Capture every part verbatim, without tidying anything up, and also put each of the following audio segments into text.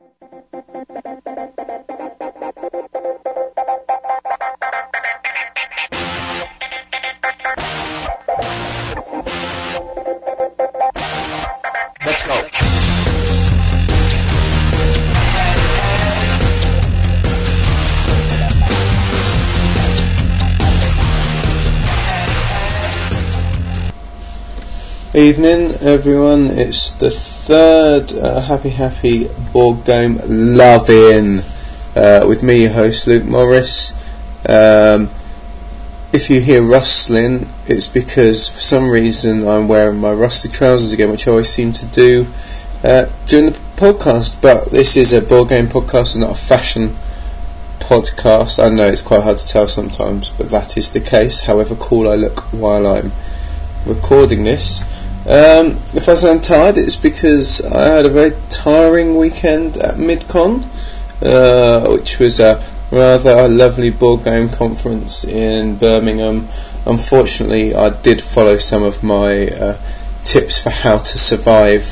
Let's go. Evening, everyone. It's the third uh, Happy Happy board game love-in uh, with me, your host Luke Morris. Um, if you hear rustling, it's because for some reason I'm wearing my rusted trousers again, which I always seem to do uh, during the podcast. But this is a board game podcast and not a fashion podcast. I know it's quite hard to tell sometimes, but that is the case. However cool I look while I'm recording this. Um, if I sound tired, it's because I had a very tiring weekend at Midcon, uh, which was a rather lovely board game conference in Birmingham. Unfortunately, I did follow some of my uh, tips for how to survive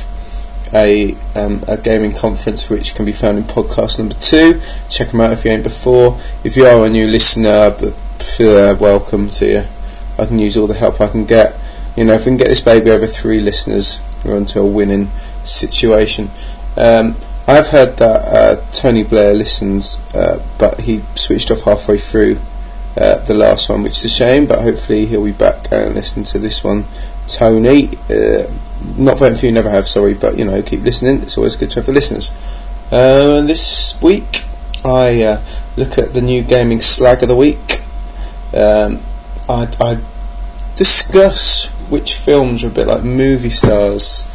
a um, a gaming conference, which can be found in podcast number two. Check them out if you ain't before. If you are a new listener, uh, welcome to you. I can use all the help I can get. You know, if we can get this baby over three listeners, we're onto a winning situation. Um, I've heard that uh, Tony Blair listens, uh, but he switched off halfway through uh, the last one, which is a shame, but hopefully he'll be back and listen to this one. Tony, uh, not voting for you, never have, sorry, but, you know, keep listening. It's always good to have the listeners. Uh, this week, I uh, look at the new gaming slag of the week. Um, I, I discuss which films are a bit like movie stars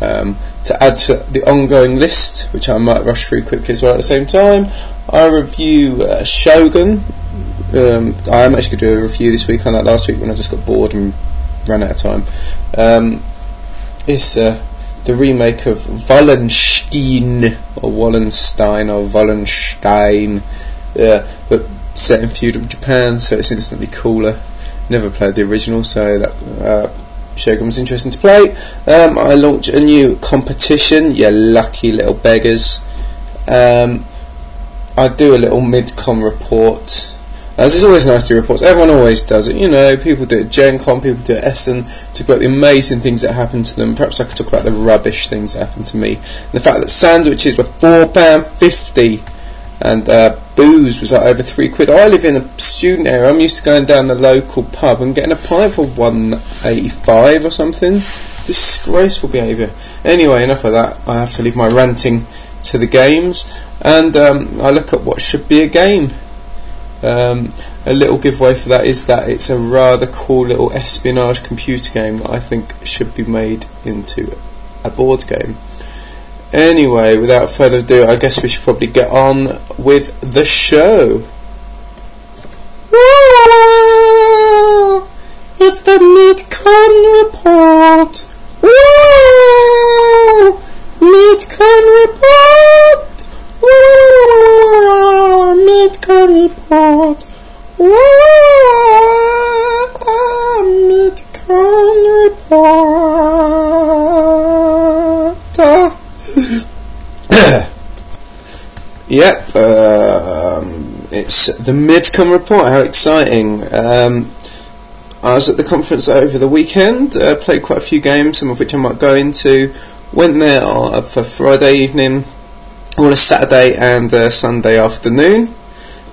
um, to add to the ongoing list, which I might rush through quickly as well at the same time. I review uh, Shogun. um, I'm actually going to do a review this week, unlike last week when I just got bored and ran out of time. um, it's uh, the remake of Wallenstein or Wallenstein or Wallenstein uh, but set in feudal Japan, so it's instantly cooler. Never played the original, so that uh, Shogun was interesting to play. Um, I launched a new competition, you lucky little beggars. Um, I do a little mid-con report. As it's always nice to do reports, everyone always does it. You know, people do it at Gen Con, people do it at Essen, talk about the amazing things that happened to them. Perhaps I could talk about the rubbish things that happened to me. And the fact that sandwiches were four pounds fifty and uh, booze was like over three quid. I live in a student area. I'm used to going down the local pub and getting a pint for one eighty-five or something. Disgraceful behaviour. Anyway, enough of that. I have to leave my ranting to the games, and um, I look at what should be a game. Um, a little giveaway for that is that it's a rather cool little espionage computer game that I think should be made into a board game. Anyway, without further ado, I guess we should probably get on with the show. Woo! It's the Midcon Report! Woo! Midcon Report! Woo! Midcon Report! Woo! Midcon Report! Yep, um, it's the Midcon Report. How exciting! Um, I was at the conference over the weekend. Uh, played quite a few games, some of which I might go into. Went there uh, for Friday evening, on a Saturday and uh, Sunday afternoon.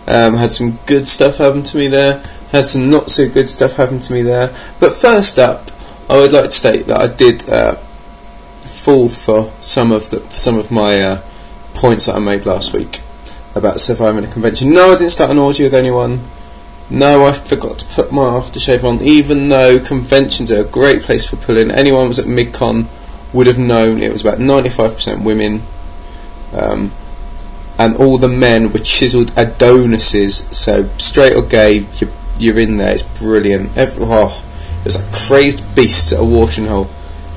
Um, had some good stuff happen to me there. Had some not so good stuff happen to me there. But first up, I would like to state that I did uh, fall for some of the some of my. Uh, points that I made last week about surviving a convention. No, I didn't start an orgy with anyone. No, I forgot to put my aftershave on, even though conventions are a great place for pulling. Anyone who was at Midcon would have known it was about ninety-five percent women, um, and all the men were chiseled Adonises, so straight or gay, you're, you're in there. It's brilliant. Every, oh, it was like crazed beasts at a watering hole.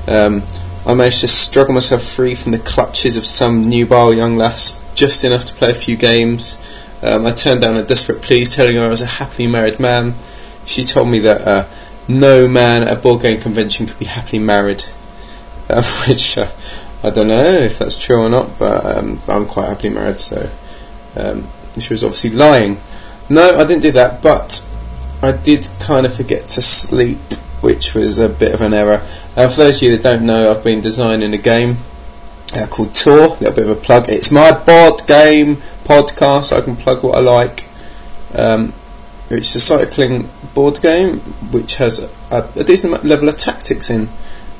Um, I managed to struggle myself free from the clutches of some nubile young lass, just enough to play a few games. Um, I turned down a desperate please, telling her I was a happily married man. She told me that uh, no man at a board game convention could be happily married, uh, which uh, I don't know if that's true or not, but um, I'm quite happily married, so um, she was obviously lying. No, I didn't do that, but I did kind of forget to sleep, which was a bit of an error. Uh, for those of you that don't know, I've been designing a game uh, called Tor, a little bit of a plug. It's my board game podcast, so I can plug what I like. Um, it's a cycling board game, which has a, a decent level of tactics in,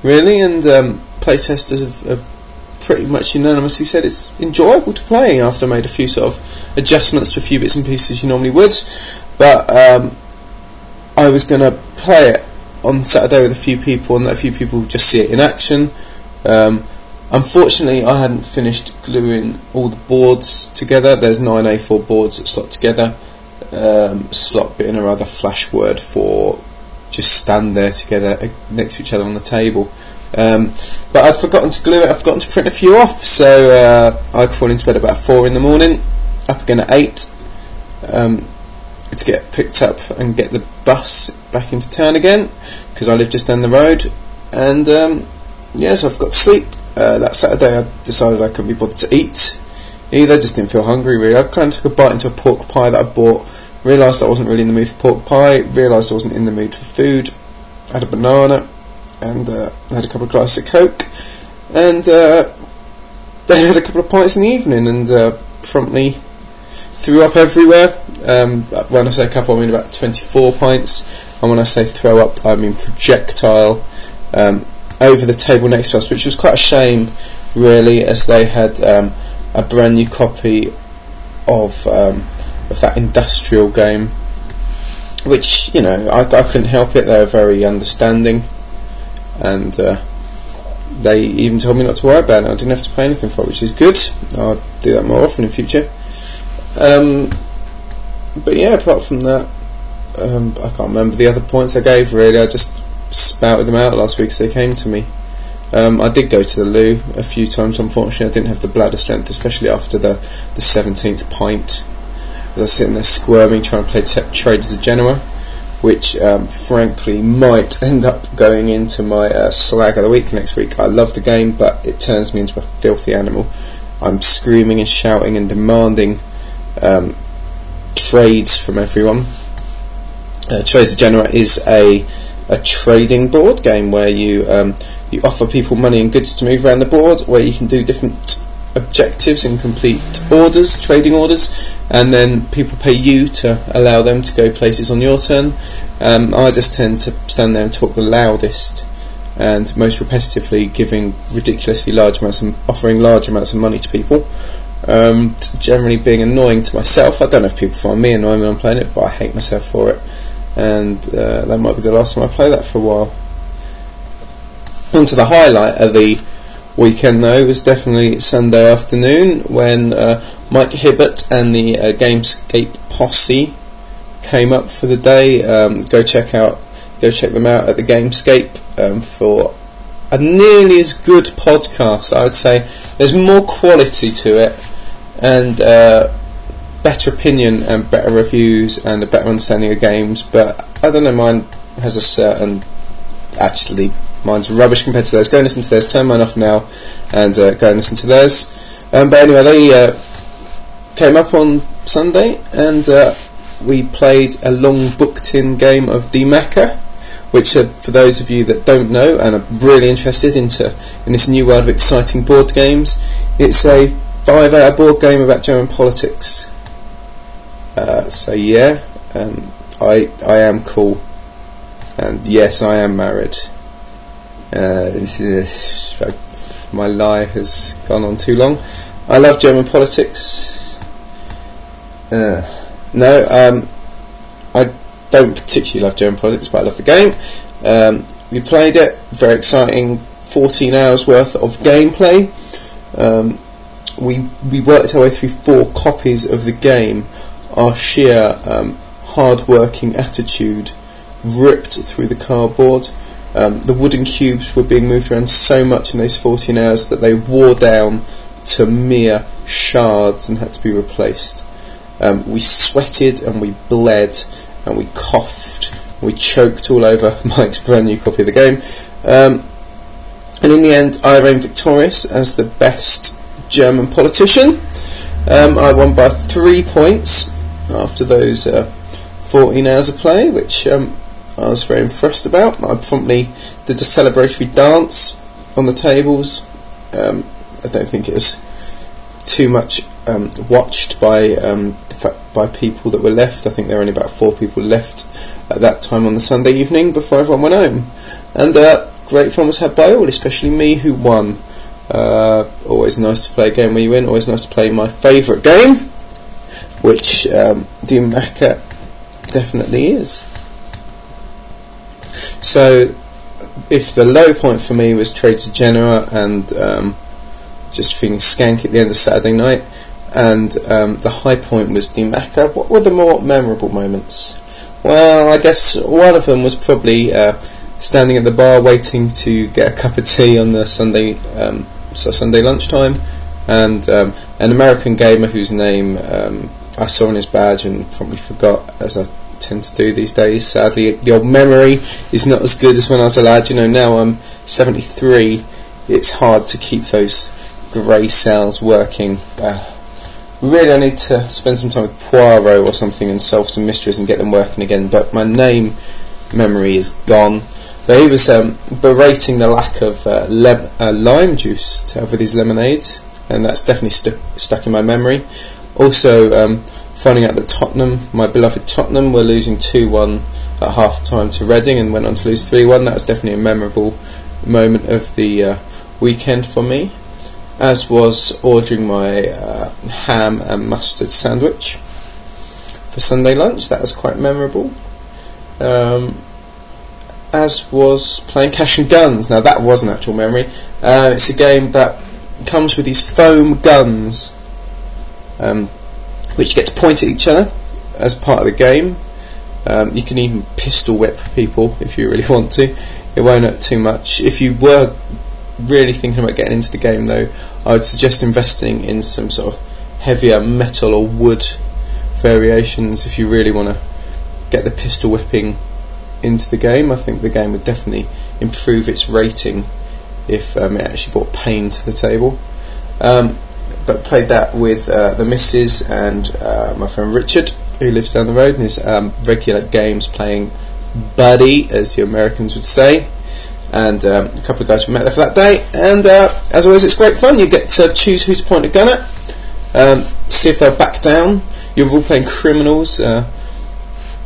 really, and um, playtesters have, have pretty much unanimously said it's enjoyable to play after I made a few sort of adjustments to a few bits and pieces you normally would. But um, I was going to play it on Saturday with a few people, and a few people just see it in action. Um, unfortunately, I hadn't finished gluing all the boards together. There's nine A four boards that slot together. Um, slot being a rather flash word for just stand there together next to each other on the table. Um, but I'd forgotten to glue it. I'd forgotten to print a few off, so uh, I could fall into bed about four in the morning, up again at eight um, to get picked up and get the bus back into town again, because I live just down the road. And um, yeah, so I've got to sleep. Uh, that Saturday I decided I couldn't be bothered to eat either, just didn't feel hungry really. I kind of took a bite into a pork pie that I bought, realised I wasn't really in the mood for pork pie, realised I wasn't in the mood for food, had a banana, and uh, had a couple of glasses of Coke, and uh, then had a couple of pints in the evening, and uh, promptly threw up everywhere. Um, when I say a couple, I mean about twenty-four pints, and when I say throw up, I mean projectile um, over the table next to us, which was quite a shame, really, as they had um, a brand new copy of, um, of that industrial game, which, you know, I, I couldn't help it. They were very understanding, and uh, they even told me not to worry about it. I didn't have to pay anything for it, which is good. I'll do that more often in future. Um, but yeah, apart from that, um, I can't remember the other points I gave, really. I just spouted them out last week as they came to me. Um, I did go to the loo a few times. Unfortunately, I didn't have the bladder strength, especially after the, the seventeenth pint. I was sitting there squirming, trying to play te- Trader Genoa, which um, frankly might end up going into my uh, slag of the week next week. I love the game, but it turns me into a filthy animal. I'm screaming and shouting and demanding um, trades from everyone. Uh, Trader Genoa is a a trading board game where you um, you offer people money and goods to move around the board, where you can do different objectives and complete orders, trading orders, and then people pay you to allow them to go places on your turn. Um, I just tend to stand there and talk the loudest and most repetitively, giving ridiculously large amounts and offering large amounts of money to people. Um, generally being annoying to myself. I don't know if people find me annoying when I'm playing it, but I hate myself for it. And uh, that might be the last time I play that for a while. On to the highlight of the weekend, though, was definitely Sunday afternoon when uh, Mike Hibbert and the uh, Gamescape posse came up for the day. Um, go check out, go check them out at the Gamescape um, for a nearly as good podcast. I would say there's more quality to it, and uh, better opinion and better reviews and a better understanding of games. But I don't know, mine has a certain actually. Mine's rubbish compared to theirs. Go and listen to theirs. Turn mine off now, and uh, go and listen to theirs. Um, but anyway, they uh, came up on Sunday, and uh, we played a long booked-in game of Mecca, which, uh, for those of you that don't know and are really interested into in this new world of exciting board games, it's a five-hour board game about German politics. Uh, so yeah, um, I I am cool, and yes, I am married. Uh, this is, uh, my lie has gone on too long. I love German politics. Uh, no, um, I don't particularly love German politics, but I love the game. Um, we played it, very exciting. Fourteen hours worth of gameplay. Um, we we worked our way through four copies of the game. Our sheer um, hard-working attitude ripped through the cardboard. Um, the wooden cubes were being moved around so much in those fourteen hours that they wore down to mere shards and had to be replaced. Um, we sweated and we bled and we coughed. We choked all over Mike's brand new copy of the game. Um, and in the end I reigned victorious as the best German politician. Um, I won by three points after those uh, fourteen hours of play, which um, I was very impressed about. I promptly did a celebratory dance on the tables. Um, I don't think it was too much um, watched by um, by people that were left. I think there were only about four people left at that time on the Sunday evening before everyone went home. And uh, great fun was had by all, especially me who won. Uh, always nice to play a game where you win. Always nice to play my favourite game, which um, the Mecca definitely is. So if the low point for me was Trader Genoa and um, just feeling skank at the end of Saturday night, and um, the high point was the Mecca, what were the more memorable moments? Well, I guess one of them was probably uh, standing at the bar waiting to get a cup of tea on the Sunday um, so Sunday lunchtime, and um, an American gamer whose name um, I saw on his badge and probably forgot, as I tend to do these days. Sadly, the old memory is not as good as when I was a lad. You know, now I'm seventy-three, it's hard to keep those grey cells working. Uh, really, I need to spend some time with Poirot or something and solve some mysteries and get them working again, but my name memory is gone. But he was um, berating the lack of uh, lem- uh, lime juice to have with his lemonades, and that's definitely stu- stuck in my memory. Also, um, finding out that Tottenham, my beloved Tottenham, were losing two one at half-time to Reading and went on to lose three one. That was definitely a memorable moment of the uh, weekend for me, as was ordering my uh, ham and mustard sandwich for Sunday lunch. That was quite memorable. Um, as was playing Cash and Guns. Now, that was an actual memory. Uh, it's a game that comes with these foam guns, Um, which get to point at each other as part of the game. Um, you can even pistol whip people if you really want to. It won't hurt too much. If you were really thinking about getting into the game, though, I would suggest investing in some sort of heavier metal or wood variations if you really want to get the pistol whipping into the game. I think the game would definitely improve its rating if um, it actually brought pain to the table. Um, but played that with uh, the missus and uh, my friend Richard, who lives down the road, and is um, regular games playing buddy, as the Americans would say, and um, a couple of guys we met there for that day. And uh, as always, it's great fun. You get to choose who to point a gun at, um, see if they'll back down. You're all playing criminals. uh,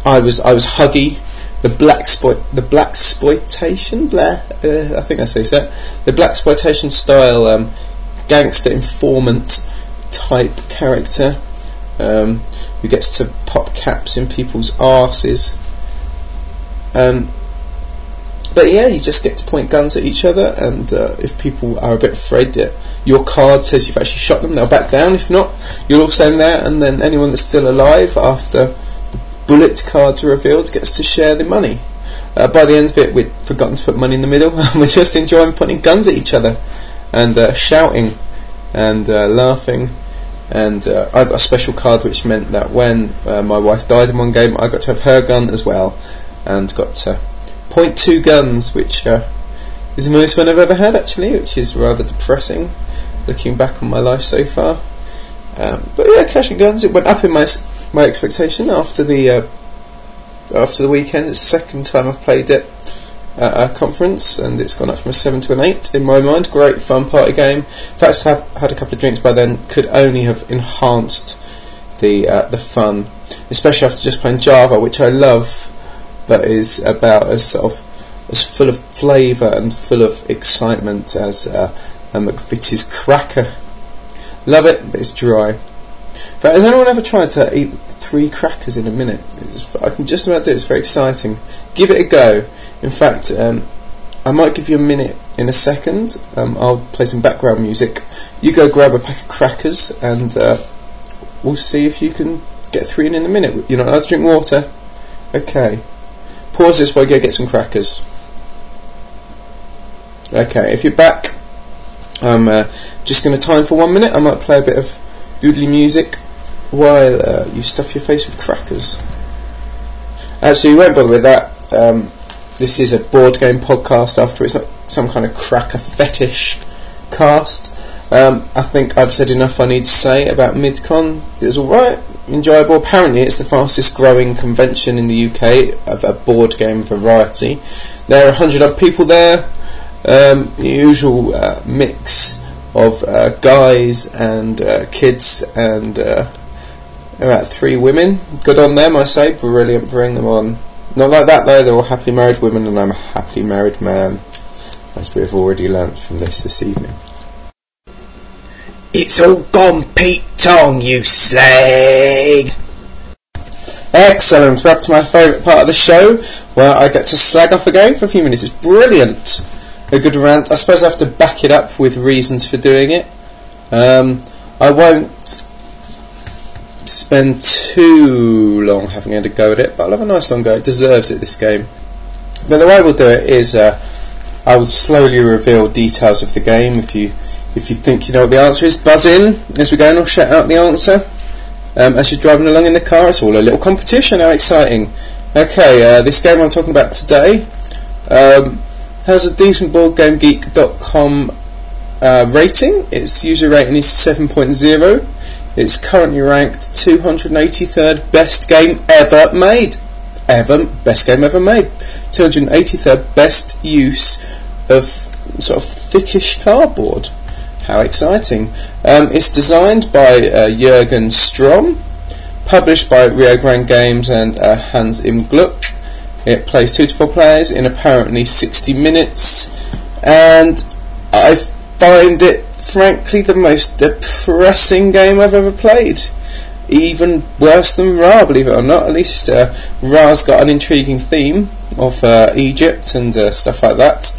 I was I was Huggy, the black spoi- the blaxploitation blah, uh, I think I say so, the blaxploitation style um gangster informant type character um, who gets to pop caps in people's arses. Um, but yeah, you just get to point guns at each other, and uh, if people are a bit afraid that your card says you've actually shot them, they'll back down. If not, you'll all stand there, and then anyone that's still alive after the bullet cards are revealed gets to share the money. Uh, by the end of it, we'd forgotten to put money in the middle, and we're just enjoying pointing guns at each other and uh, shouting and uh, laughing. And uh, I got a special card which meant that when uh, my wife died in one game, I got to have her gun as well, and got to point two guns, which uh, is the most fun I've ever had, actually, which is rather depressing looking back on my life so far. Um, but yeah, Cash and Guns, it went up in my my expectation after the uh, after the weekend. It's the second time I've played it at a conference, and it's gone up from a seven to an eight in my mind. Great fun party game. In fact, I had a couple of drinks by then, could only have enhanced the uh, the fun, especially after just playing Java, which I love, but is about as sort of as full of flavour and full of excitement as uh, a McVitie's cracker. Love it, but it's dry. But has anyone ever tried to eat three crackers in a minute? It's, I can just about do it. It's very exciting. Give it a go. In fact, um, I might give you a minute in a second. Um, I'll play some background music. You go grab a pack of crackers, and uh, we'll see if you can get three in in a minute. You're not allowed to drink water. Okay. Pause this while I go get some crackers. Okay, if you're back, I'm uh, just going to time for one minute. I might play a bit of doodly music while uh, you stuff your face with crackers. Actually, you won't bother with that. Um, this is a board game podcast after. It's not some kind of cracker fetish cast. Um, I think I've said enough I need to say about Midcon. It was alright, enjoyable. Apparently it's the fastest growing convention in the U K of a board game variety. There are one hundred odd people there, um, the usual uh, mix of uh, guys and uh, kids and uh, about three women. Good on them, I say, brilliant, bring them on. Not like that though, they're all happily married women and I'm a happily married man, as we have already learnt from this this evening. It's all gone Pete Tong, you slag! Excellent, we're up to my favourite part of the show, where I get to slag off again for a few minutes. It's brilliant! A good rant. I suppose I have to back it up with reasons for doing it. Um, I won't spend too long having had a go at it, but I'll have a nice long go. It deserves it, this game. But the way we'll do it is, uh, I will slowly reveal details of the game. If you If you think you know what the answer is, buzz in as we go and I'll shout out the answer. Um, as you're driving along in the car, it's all a little competition. How exciting. Okay, uh, this game I'm talking about today um, has a decent board game geek dot com uh, rating. Its user rating is seven point oh. It's currently ranked two hundred eighty-third best game ever made. Ever, best game ever made. two hundred eighty-third best use of sort of thickish cardboard. How exciting. Um, it's designed by uh, Jürgen Strom, published by Rio Grande Games and uh, Hans Im Gluck. It plays two to four players in apparently sixty minutes, and I find it frankly the most depressing game I've ever played. Even worse than Ra, believe it or not. At least uh, Ra's got an intriguing theme of uh, Egypt and uh, stuff like that.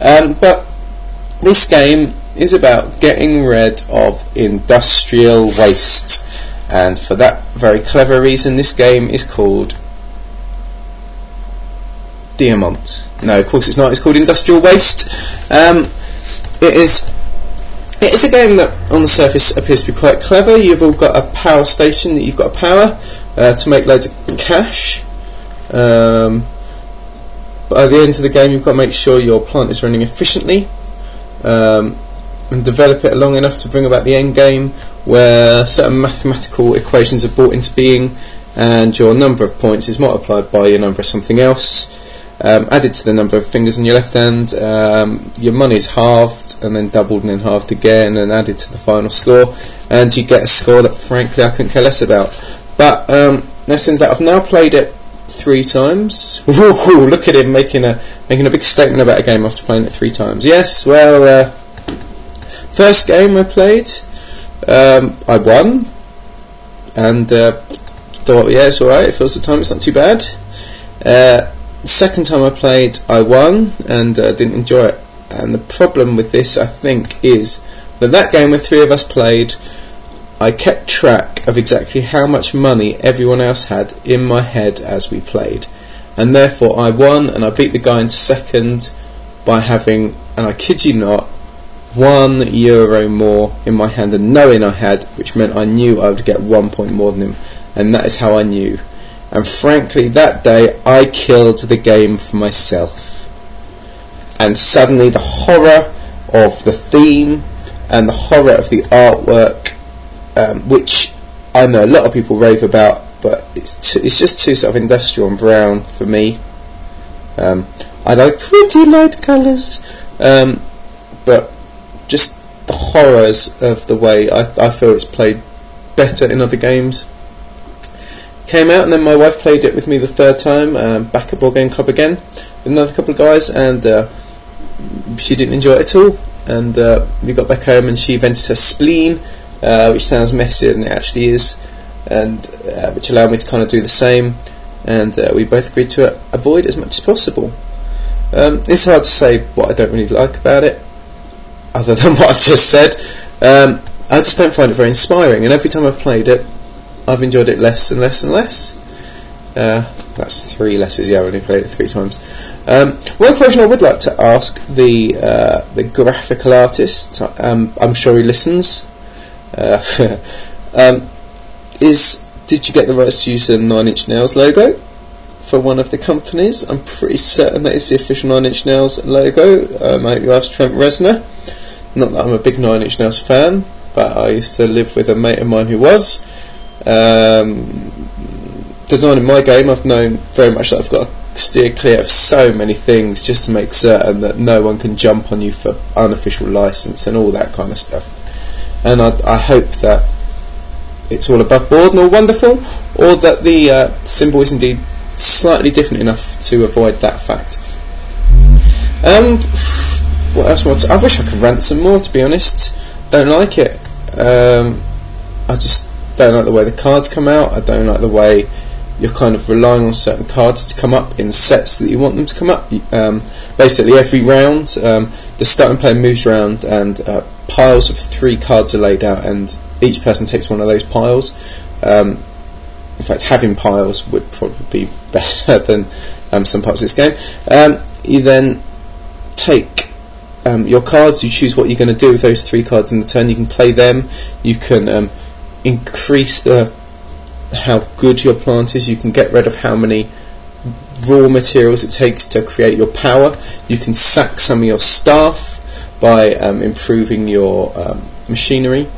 Um, but this game is about getting rid of industrial waste, and for that very clever reason this game is called Diamant. No, of course it's not, it's called Industrial Waste. Um, it is it is a game that on the surface appears to be quite clever. You've all got a power station that you've got to power uh, to make loads of cash. Um, but at the end of the game you've got to make sure your plant is running efficiently, um, and develop it long enough to bring about the end game where certain mathematical equations are brought into being and your number of points is multiplied by your number of something else, um, added to the number of fingers in your left hand, um, your money is halved and then doubled and then halved again and added to the final score, and you get a score that frankly I couldn't care less about. But um, that's in that I've now played it three times. Ooh, look at him making a making a big statement about a game after playing it three times. Yes, well, uh, first game I played, um, I won, and uh, thought, yeah, it's alright, it fills the time, it's not too bad. Uh, second time I played, I won, and uh, didn't enjoy it. And the problem with this, I think, is that that game where three of us played, I kept track of exactly how much money everyone else had in my head as we played. And therefore I won, and I beat the guy into second by having, and I kid you not, one euro more in my hand than knowing I had, which meant I knew I would get one point more than him, and that is how I knew. And frankly, that day I killed the game for myself. And suddenly the horror of the theme and the horror of the artwork, um, which I know a lot of people rave about, but it's too, it's just too sort of industrial and brown for me. Um, I like pretty light colours, um, but just the horrors of the way I, I feel it's played better in other games. Came out, and then my wife played it with me the third time, um, back at Board Game Club again with another couple of guys, and uh, she didn't enjoy it at all, and uh, we got back home and she vented her spleen, uh, which sounds messier than it actually is, and uh, which allowed me to kind of do the same, and uh, we both agreed to uh, avoid as much as possible. Um, it's hard to say what I don't really like about it other than what I've just said. um, I just don't find it very inspiring, and every time I've played it I've enjoyed it less and less and less. Uh, that's three lesses, yeah, I've only played it three times. Um, one question I would like to ask the uh, the graphical artist, um, I'm sure he listens, uh, um, is did you get the rights to use the Nine Inch Nails logo? for one of the companies. I'm pretty certain that it's the official Nine Inch Nails logo. Um, I hope you asked Trent Reznor. Not that I'm a big Nine Inch Nails fan, but I used to live with a mate of mine who was. Um, designing my game, I've known very much that I've got to steer clear of so many things just to make certain that no one can jump on you for unofficial license and all that kind of stuff. And I, I hope that it's all above board and all wonderful, or that the uh, symbol is indeed slightly different enough to avoid that fact. Um, what else? More? I wish I could rant some more, to be honest. Don't like it. Um, I just don't like the way the cards come out. I don't like the way you're kind of relying on certain cards to come up in sets that you want them to come up. Um, basically, every round, um, the starting player moves around and uh, piles of three cards are laid out, and each person takes one of those piles. Um, in fact, having piles would probably be better than um, some parts of this game. Um, you then take um, your cards, you choose what you're going to do with those three cards in the turn. You can play them, you can um, increase the how good your plant is, you can get rid of how many raw materials it takes to create your power, you can sack some of your staff by um, improving your um, machinery,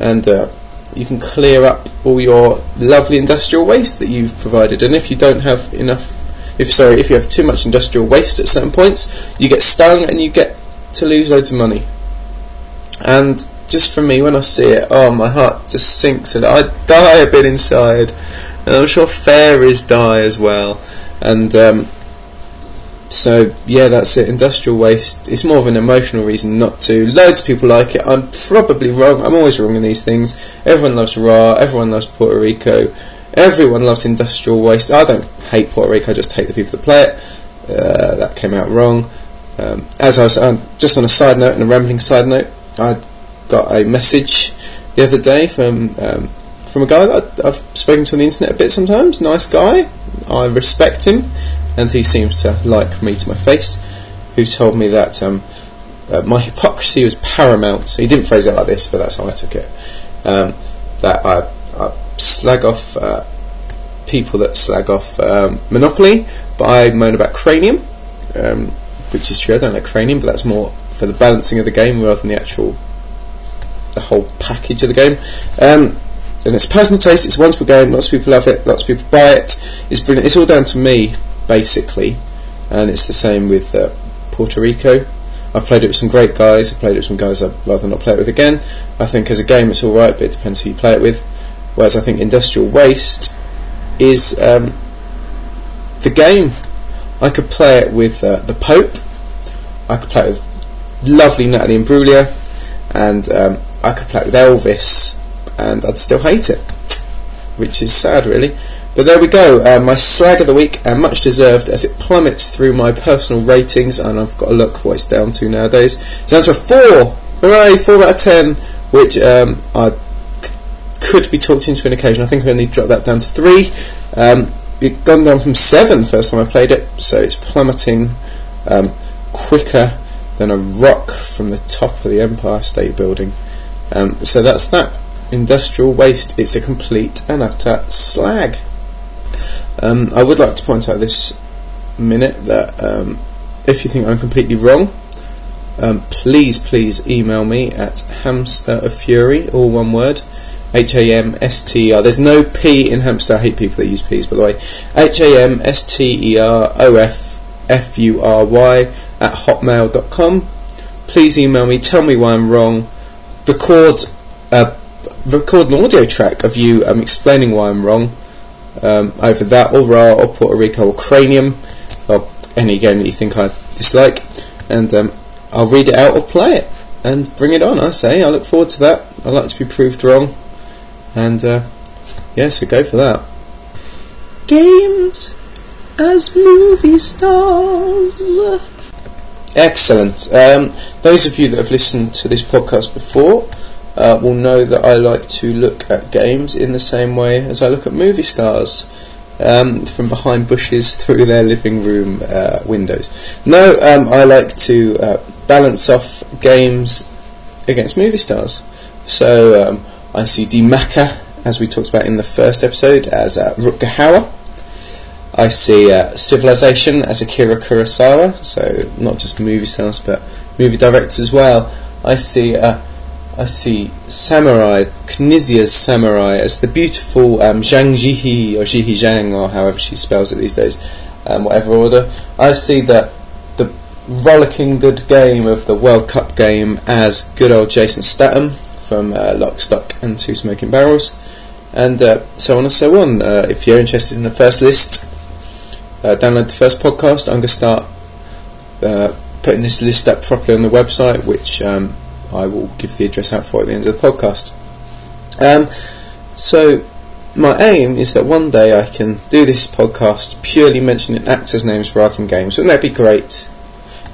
and uh, you can clear up all your lovely industrial waste that you've provided. And if you don't have enough, if sorry, if you have too much industrial waste at certain points, you get stung and you get to lose loads of money. And just for me, when I see it, oh, my heart just sinks and I die a bit inside. And I'm sure fairies die as well. And um, so, yeah, that's it. Industrial waste. It's more of an emotional reason not to. Loads of people like it. I'm probably wrong. I'm always wrong in these things. Everyone loves Ra. Everyone loves Puerto Rico. Everyone loves industrial waste. I don't hate Puerto Rico. I just hate the people that play it. Uh, that came out wrong. Um, as I was um, just on a side note, and a rambling side note, I got a message the other day from um, from a guy that I've spoken to on the internet a bit sometimes. Nice guy. I respect him. And he seems to like me to my face, who told me that um, uh, my hypocrisy was paramount. He didn't phrase it like this, but that's how I took it. Um, that I, I slag off uh, people that slag off um, Monopoly, but I moan about Cranium, um, which is true. I don't like Cranium, but that's more for the balancing of the game rather than the actual the whole package of the game. Um, and it's personal taste. It's a wonderful game. Lots of people love it. Lots of people buy it. It's brilliant. It's all down to me, basically. And it's the same with uh, Puerto Rico. I've played it with some great guys. I've played it with some guys I'd rather not play it with again. I think as a game it's alright, but it depends who you play it with. Whereas I think Industrial Waste is um, the game. I could play it with uh, the Pope. I could play it with lovely Natalie Imbruglia. And um, I could play it with Elvis. And I'd still hate it. Which is sad, really. But there we go, uh, my slag of the week, and much deserved as it plummets through my personal ratings, and I've got to look what it's down to nowadays. It's down to a four! Hooray, four out of ten, which um, I c- could be talked into an occasion. I think I'm going to need to drop that down to three. Um, it's gone down from seven the first time I played it, so it's plummeting um, quicker than a rock from the top of the Empire State Building. Um, so that's that. Industrial Waste, it's a complete and utter slag. Um, I would like to point out this minute that um, if you think I'm completely wrong, um, please, please email me at Hamster of Fury, all one word, H A M S T E R. There's no P in hamster. I hate people that use P's, by the way. H A M S T E R O F F U R Y at hotmail dot com. Please email me. Tell me why I'm wrong. Record a, record an audio track of you um, explaining why I'm wrong. Um, over that, or Ra, or Puerto Rico, or Cranium, or any game that you think I dislike, and um, I'll read it out or play it, and bring it on. I say I look forward to that. I like to be proved wrong, and uh, yeah, so go for that. Games as movie stars. Excellent. Um, those of you that have listened to this podcast before Uh, will know that I like to look at games in the same way as I look at movie stars, um, from behind bushes through their living room uh, windows. No, um, I like to uh, balance off games against movie stars. So um, I see the Mecca, as we talked about in the first episode, as uh, Rutger Hauer. I see uh, Civilization as Akira Kurosawa, so not just movie stars but movie directors as well. I see uh, I see Samurai, Knizia's Samurai, as the beautiful um, Zhang Ziyi, or Ziyi Zhang, or however she spells it these days, um, whatever order. I see the the rollicking good game of the World Cup game as good old Jason Statham from uh, Lock, Stock and Two Smoking Barrels, and uh, so on and so on. Uh, if you're interested in the first list, uh, download the first podcast. I'm going to start uh, putting this list up properly on the website, which um, I will give the address out for at the end of the podcast. Um, so my aim is that one day I can do this podcast purely mentioning actors' names rather than games. Wouldn't that be great?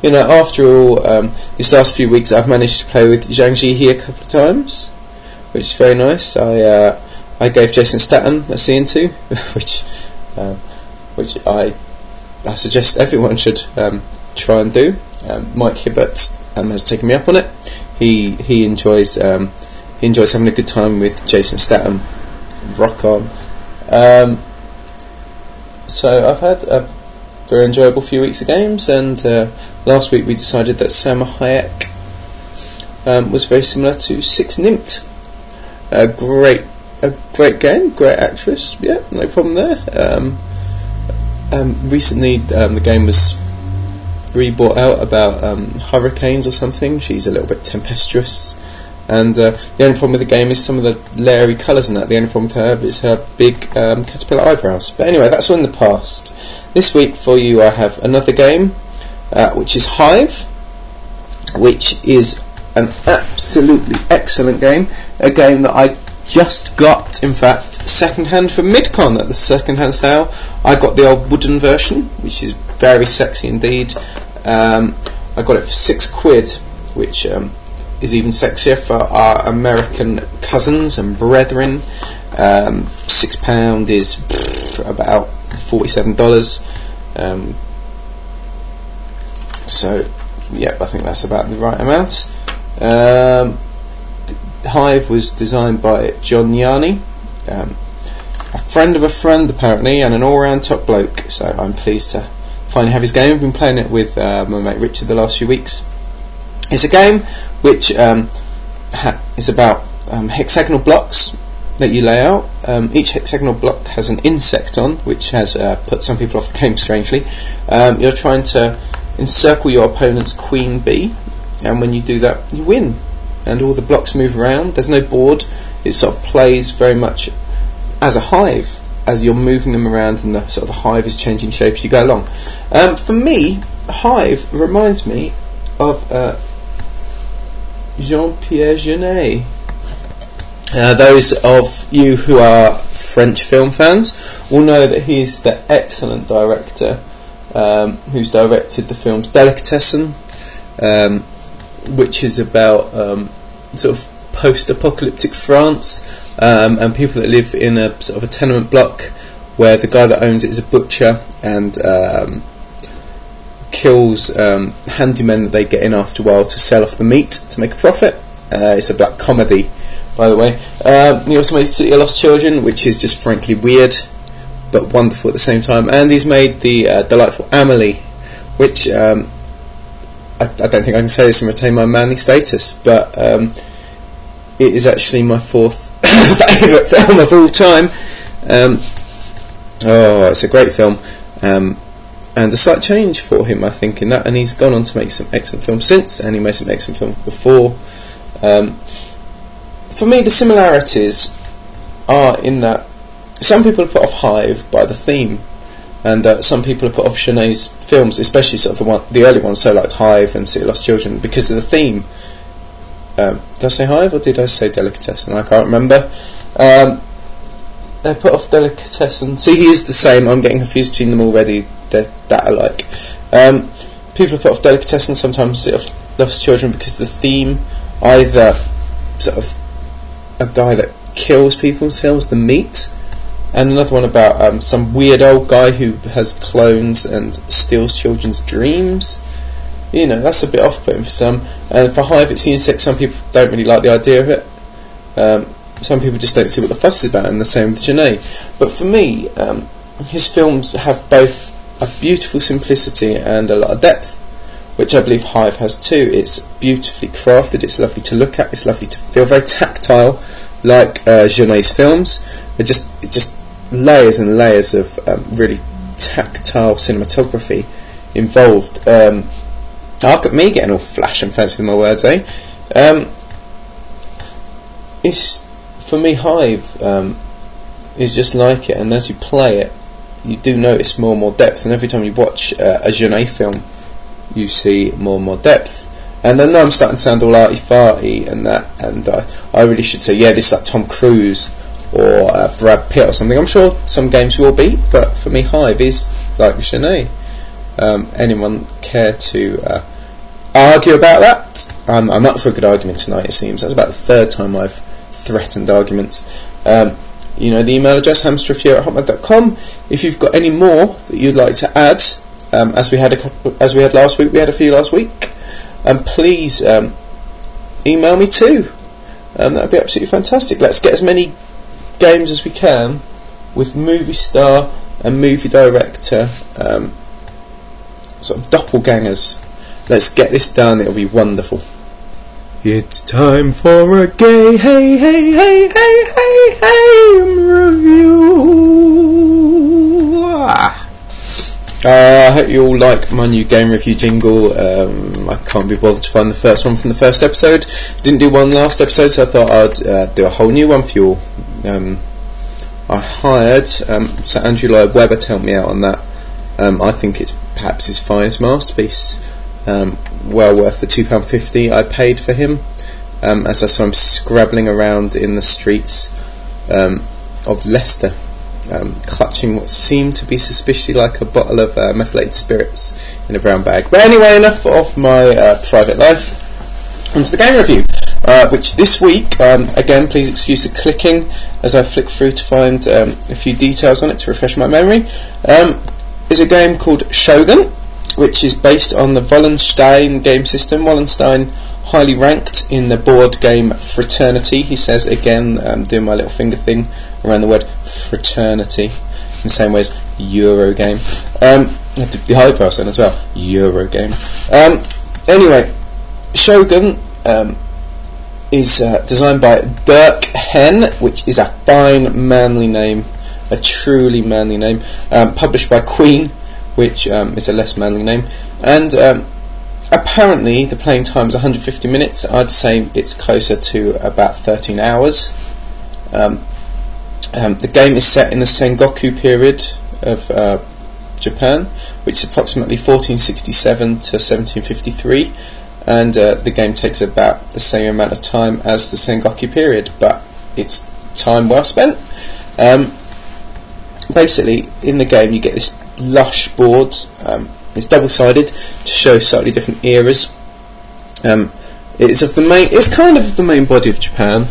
You know, after all, um, these last few weeks I've managed to play with Zhang Ziyi a couple of times, which is very nice. I uh, I gave Jason Statham a scene too, which uh, which I I suggest everyone should um, try and do. Um, Mike Hibbert um, has taken me up on it. He he enjoys um, he enjoys having a good time with Jason Statham. Rock on. Um, so I've had a very enjoyable few weeks of games, and uh, last week we decided that Sam Hayek um, was very similar to Six Nimmt. A great a great game, great actress. Yeah, no problem there. Um, um, recently um, the game was re-brought out about um, hurricanes or something. She's a little bit tempestuous, and uh, the only problem with the game is some of the leery colours and that. The only problem with her is her big um, caterpillar eyebrows. But anyway, that's all in the past. This week for you I have another game, uh, which is Hive, which is an absolutely excellent game, a game that I just got, in fact, second hand from Midcon at the second hand sale. I got the old wooden version, which is very sexy indeed. Um, I got it for six quid, which um, is even sexier for our American cousins and brethren. Um, six pound is pff, about forty-seven dollars. Um, so, yeah, I think that's about the right amount. Um, Hive was designed by John Yanni, um, a friend of a friend apparently, and an all-round top bloke. So I'm pleased to finally have his game. I've been playing it with uh, my mate Richard the last few weeks. It's a game which um, ha- is about um, hexagonal blocks that you lay out. Um, each hexagonal block has an insect on, which has uh, put some people off the game strangely. Um, you're trying to encircle your opponent's queen bee, and when you do that, you win. And all the blocks move around. There's no board. It sort of plays very much as a hive, as you're moving them around, and the sort of the hive is changing shape as you go along. Um, for me, Hive reminds me of uh, Jean-Pierre Jeunet. Uh, those of you who are French film fans will know that he's the excellent director um, who's directed the films Delicatessen, um, which is about um, sort of post-apocalyptic France, um, and people that live in a sort of a tenement block where the guy that owns it is a butcher and um, kills um, handymen that they get in after a while to sell off the meat to make a profit. Uh, it's a black comedy, by the way. Um, he also made City of Lost Children, which is just frankly weird but wonderful at the same time. And he's made the uh, delightful Amelie, which... Um, I don't think I can say this and retain my manly status, but um, it is actually my fourth favourite film of all time. Um, oh, it's a great film, um, and a slight change for him, I think, in that. And he's gone on to make some excellent films since, and he made some excellent films before. Um, for me, the similarities are in that some people are put off Hive by the theme. And uh, some people have put off Jeunet's films, especially sort of the one, the early ones, so like Hive and City of Lost Children, because of the theme. Um, did I say Hive or did I say Delicatessen? I can't remember. Um, they put off Delicatessen. See, he is the same. I'm getting confused between them already. They're that alike. Um, people have put off Delicatessen, sometimes City of Lost Children, because of the theme. Either sort of a guy that kills people, sells the meat. And another one about um, some weird old guy who has clones and steals children's dreams. You know, that's a bit off-putting for some. And for Hive, it's the insect. Some people don't really like the idea of it. Um, some people just don't see what the fuss is about, and the same with Jeunet. But for me, um, his films have both a beautiful simplicity and a lot of depth, which I believe Hive has too. It's beautifully crafted, it's lovely to look at, it's lovely to feel, very tactile, like uh, Genet's films. They're just, just layers and layers of um, really tactile cinematography involved. Um, look at me getting all flash and fancy with my words, eh? Um, it's, for me, Hive um, is just like it, and as you play it, you do notice more and more depth, and every time you watch uh, a Genet film, you see more and more depth. And I know I'm starting to sound all arty-farty and that, and uh, I really should say, yeah, this is like Tom Cruise or uh, Brad Pitt or something. I'm sure some games will be, but for me, Hive is like Genet. Um, anyone care to uh, argue about that? I'm, I'm up for a good argument tonight, it seems. That's about the third time I've threatened arguments. Um, you know, the email address, hamsterreview at hotmail dot com. If you've got any more that you'd like to add, um, as we had a couple, as we had last week, we had a few last week, and um, please um, email me too. Um, that would be absolutely fantastic. Let's get as many games as we can with movie star and movie director um, sort of doppelgangers. Let's get this done, it'll be wonderful. It's time for a gay hey hey hey hey hey hey review. Ah. Uh, I hope you all like my new game review jingle. Um, I can't be bothered to find the first one from the first episode. Didn't do one last episode, so I thought I'd uh, do a whole new one for you all. Um, I hired um, Sir Andrew Lloyd Webber to help me out on that. Um, I think it's perhaps his finest masterpiece. Um, well worth the two pounds fifty I paid for him, um, as I saw him scrabbling around in the streets um, of Leicester, um, clutching what seemed to be suspiciously like a bottle of uh, methylated spirits in a brown bag. But anyway, enough of my uh, private life, onto the game review, uh, which this week, um, again please excuse the clicking as I flick through to find um, a few details on it to refresh my memory, um, is a game called Shogun, which is based on the Wallenstein game system. Wallenstein, highly ranked in the board game fraternity. He says, again, um, doing my little finger thing around the word fraternity, in the same way as Eurogame. Um, the high person as well, Eurogame. Um, anyway, Shogun um, is uh, designed by Dirk Hen, which is a fine, manly name, a truly manly name, um, published by Queen, which um, is a less manly name, and um, apparently the playing time is one hundred fifty minutes. I'd say it's closer to about thirteen hours. Um, um, the game is set in the Sengoku period of uh, Japan, which is approximately fourteen sixty-seven to seventeen fifty-three, and uh, the game takes about the same amount of time as the Sengoku period, but it's time well spent. Um, basically, in the game you get this lush board. Um, it's double-sided to show slightly different eras. Um, it's of the main. It's kind of the main body of Japan.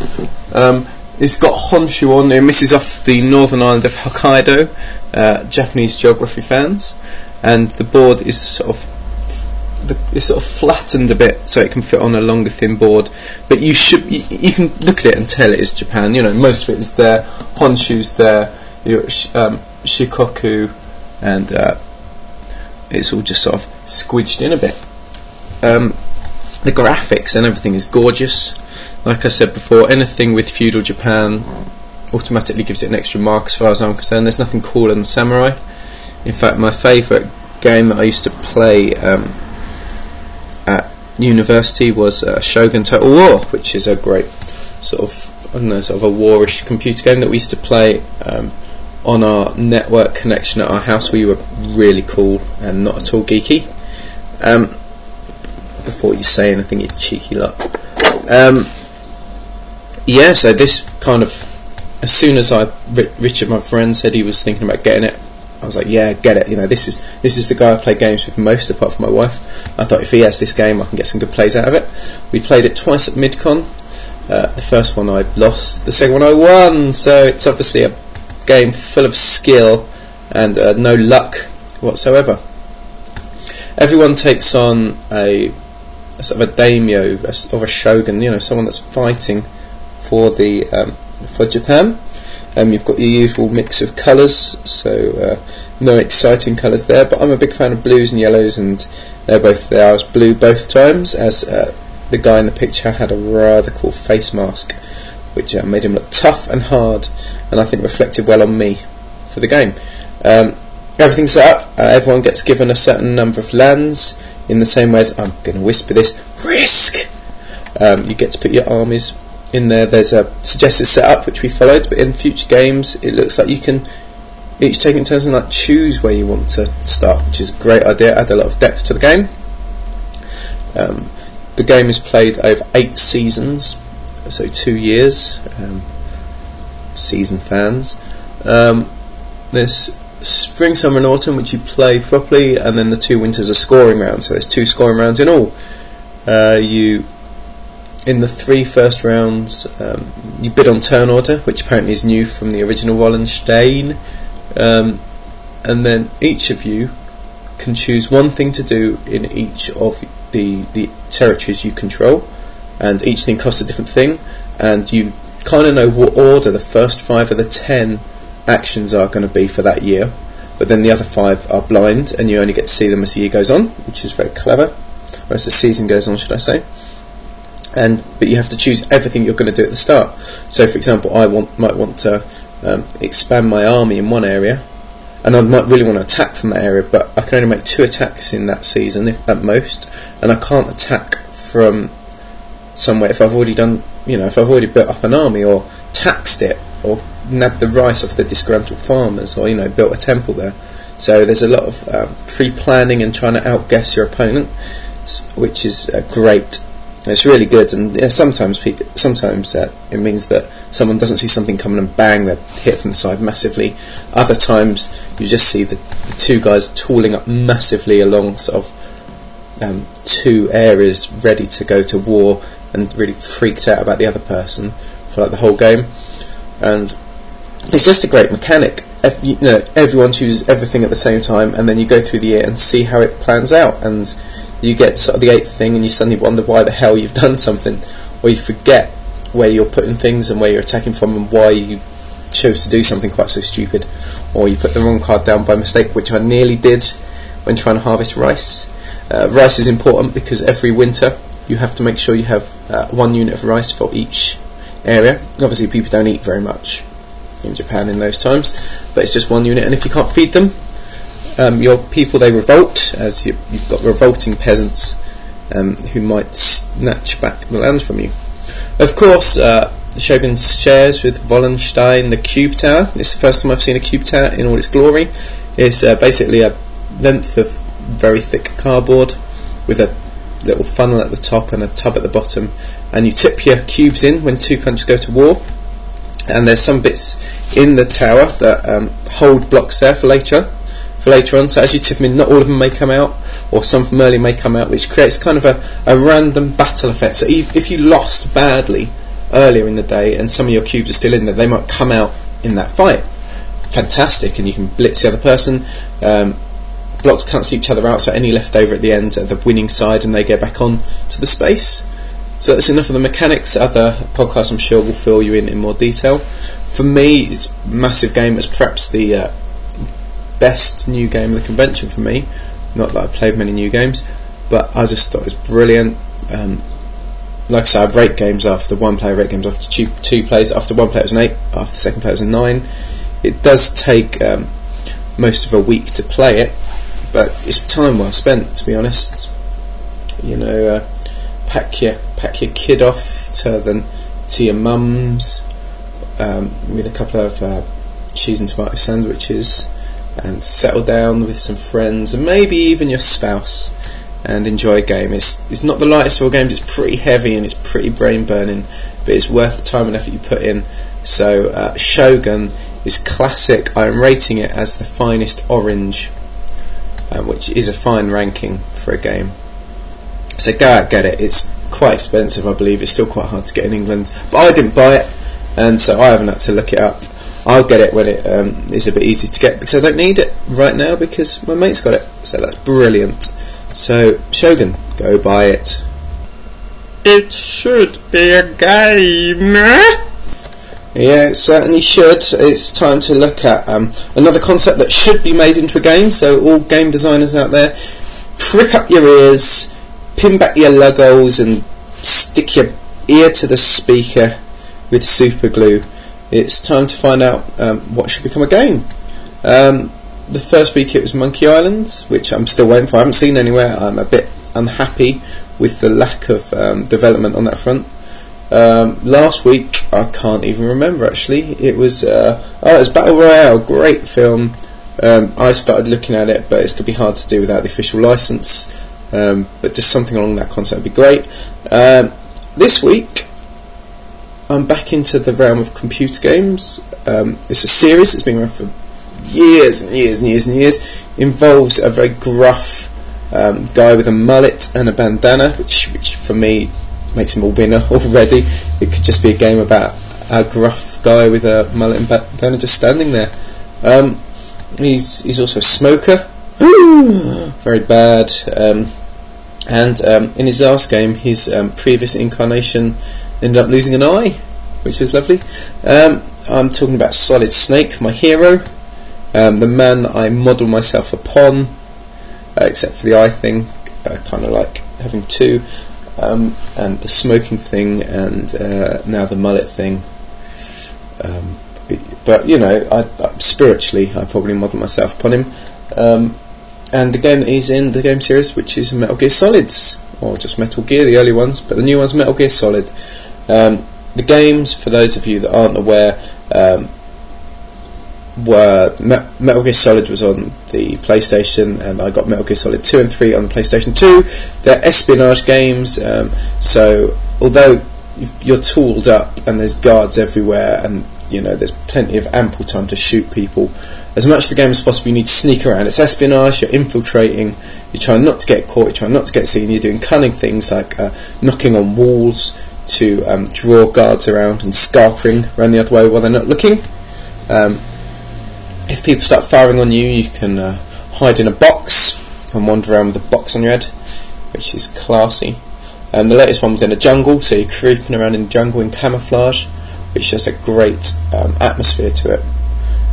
Um, it's got Honshu on. It misses off the northern island of Hokkaido. Uh, Japanese geography fans, and the board is sort of the, it's sort of flattened a bit so it can fit on a longer, thin board. But you should you, you can look at it and tell it is Japan. You know, most of it is there. Honshu's there. You're, um, Shikoku. And uh, it's all just sort of squidged in a bit. Um, the graphics and everything is gorgeous. Like I said before, anything with feudal Japan automatically gives it an extra mark as far as I'm concerned. There's nothing cooler than Samurai. In fact, my favourite game that I used to play um, at university was uh, Shogun Total War, which is a great sort of, I don't know, sort of a warish computer game that we used to play um, on our network connection at our house. We were really cool and not at all geeky. Um, before you say anything, you cheeky lot. Um, yeah, so this kind of, as soon as I Richard, my friend, said he was thinking about getting it, I was like, yeah, get it. You know, this is this is the guy I play games with most, apart from my wife. I thought if he has this game, I can get some good plays out of it. We played it twice at Midcon. Uh, the first one I lost, the second one I won. So it's obviously a game full of skill and uh, no luck whatsoever. Everyone takes on a, a sort of a daimyo or a shogun, you know, someone that's fighting for the um, for Japan. Um, you've got your usual mix of colours, so uh, no exciting colours there, but I'm a big fan of blues and yellows, and they're both there. I was blue both times, as uh, the guy in the picture had a rather cool face mask, which uh, made him look tough and hard, and I think reflected well on me for the game. Um, everything's set up, uh, everyone gets given a certain number of lands, in the same way as, I'm going to whisper this, risk! Um, you get to put your armies in there. There's a suggested setup which we followed, but in future games it looks like you can each take in turns and like choose where you want to start, which is a great idea, add a lot of depth to the game. Um, the game is played over eight seasons, so two years, um, season fans. Um, there's spring, summer and autumn which you play properly, and then the two winters are scoring rounds, so there's two scoring rounds in all. Uh, you In the three first rounds, um, you bid on turn order, which apparently is new from the original Wallenstein, um, and then each of you can choose one thing to do in each of the the territories you control, and each thing costs a different thing, and you kind of know what order the first five of the ten actions are going to be for that year, but then the other five are blind, and you only get to see them as the year goes on, which is very clever, or as the season goes on, should I say. And but you have to choose everything you're going to do at the start. So, for example, I want might want to um, expand my army in one area, and I might really want to attack from that area, but I can only make two attacks in that season, if at most, and I can't attack from somewhere if I've already done, you know, if I've already built up an army or taxed it or nabbed the rice off the disgruntled farmers, or, you know, built a temple there. So there's a lot of um, pre-planning and trying to outguess your opponent, which is uh, great. It's really good, and yeah, sometimes people, sometimes uh, it means that someone doesn't see something coming and bang, they're hit from the side massively. Other times you just see the, the two guys tooling up massively along sort of um, two areas ready to go to war, and really freaked out about the other person for like the whole game. And it's just a great mechanic. If, you know, everyone chooses everything at the same time, and then you go through the year and see how it plans out, and you get sort of the eighth thing and you suddenly wonder why the hell you've done something, or you forget where you're putting things and where you're attacking from and why you chose to do something quite so stupid, or you put the wrong card down by mistake, which I nearly did when trying to harvest rice. Uh, rice is important because every winter you have to make sure you have uh, one unit of rice for each area. Obviously people don't eat very much in Japan in those times, but it's just one unit, and if you can't feed them, Um, your people, they revolt, as you, you've got revolting peasants um, who might snatch back the land from you. Of course, uh, Shogun shares with Wallenstein the cube tower. It's the first time I've seen a cube tower in all its glory. It's uh, basically a length of very thick cardboard with a little funnel at the top and a tub at the bottom, and you tip your cubes in when two countries go to war, and there's some bits in the tower that um, hold blocks there for later for later on, so as you tip them in, not all of them may come out, or some from early may come out, which creates kind of a, a random battle effect. So if you lost badly earlier in the day and some of your cubes are still in there, they might come out in that fight. Fantastic, and you can blitz the other person. Um, blocks can't see each other out, so any left over at the end are the winning side, and they go back on to the space. So that's enough of the mechanics. Other podcasts, I'm sure, will fill you in in more detail. For me, it's a massive game. It's perhaps the uh, best new game of the convention for me. Not that I've played many new games, but I just thought it was brilliant. Um, like I said, I've rate games after one player, rate games after two, two players. After one player it was an eight, after second player it was a nine. It does take um, most of a week to play it, but it's time well spent, to be honest. You know, uh, pack your pack your kid off to the to your mum's um, with a couple of uh, cheese and tomato sandwiches, and settle down with some friends and maybe even your spouse and enjoy a game. It's it's not the lightest of all games. It's pretty heavy and it's pretty brain burning, but it's worth the time and effort you put in. So uh, Shogun is classic. I am rating it as the finest orange, uh, which is a fine ranking for a game. So go out, get it. It's quite expensive, I believe. It's still quite hard to get in England, but I didn't buy it, and so I haven't had to look it up. I'll get it when it um, is a bit easy to get, because I don't need it right now because my mate's got it, so that's brilliant. So Shogun, go buy it. It should be a game. Yeah, it certainly should. It's time to look at um, another concept that should be made into a game, so all game designers out there, prick up your ears, pin back your logos and stick your ear to the speaker with super glue. It's time to find out um, what should become a game. Um, the first week it was Monkey Island, which I'm still waiting for. I haven't seen anywhere. I'm a bit unhappy with the lack of um, development on that front. Um, last week, I can't even remember actually, it was, uh, oh, it was Battle Royale, great film. um, I started looking at it, but it's going to be hard to do without the official license, um, but just something along that concept would be great. Um, this week, I'm back into the realm of computer games. Um, it's a series that's been around for years and years and years and years, involves a very gruff um, guy with a mullet and a bandana, which, which for me, makes him a winner already. It could just be a game about a gruff guy with a mullet and bandana just standing there. Um, he's he's also a smoker. Ooh, very bad. Um, and um, in his last game, his um, previous incarnation ended up losing an eye, which was lovely. Um, I'm talking about Solid Snake, my hero, um, the man that I model myself upon, uh, except for the eye thing. I kind of like having two. Um, and the smoking thing, and uh, now the mullet thing. Um, but you know, I, I, spiritually, I probably model myself upon him. Um, and the game that he's in, the game series, which is Metal Gear Solids, or just Metal Gear, the early ones, but the new one's Metal Gear Solid. Um, the games, for those of you that aren't aware, um, were Me- Metal Gear Solid was on the PlayStation, and I got Metal Gear Solid two and three on the PlayStation two. They're espionage games, um, so although you're tooled up and there's guards everywhere and you know there's plenty of ample time to shoot people, as much of the game as possible you need to sneak around. It's espionage, you're infiltrating, you're trying not to get caught, you're trying not to get seen, you're doing cunning things like uh, knocking on walls to um, draw guards around and scarpering around the other way while they're not looking. Um, If people start firing on you, you can uh, hide in a box and wander around with a box on your head, which is classy. And um, the latest one was in a jungle, so you're creeping around in the jungle in camouflage, which has a great um, atmosphere to it.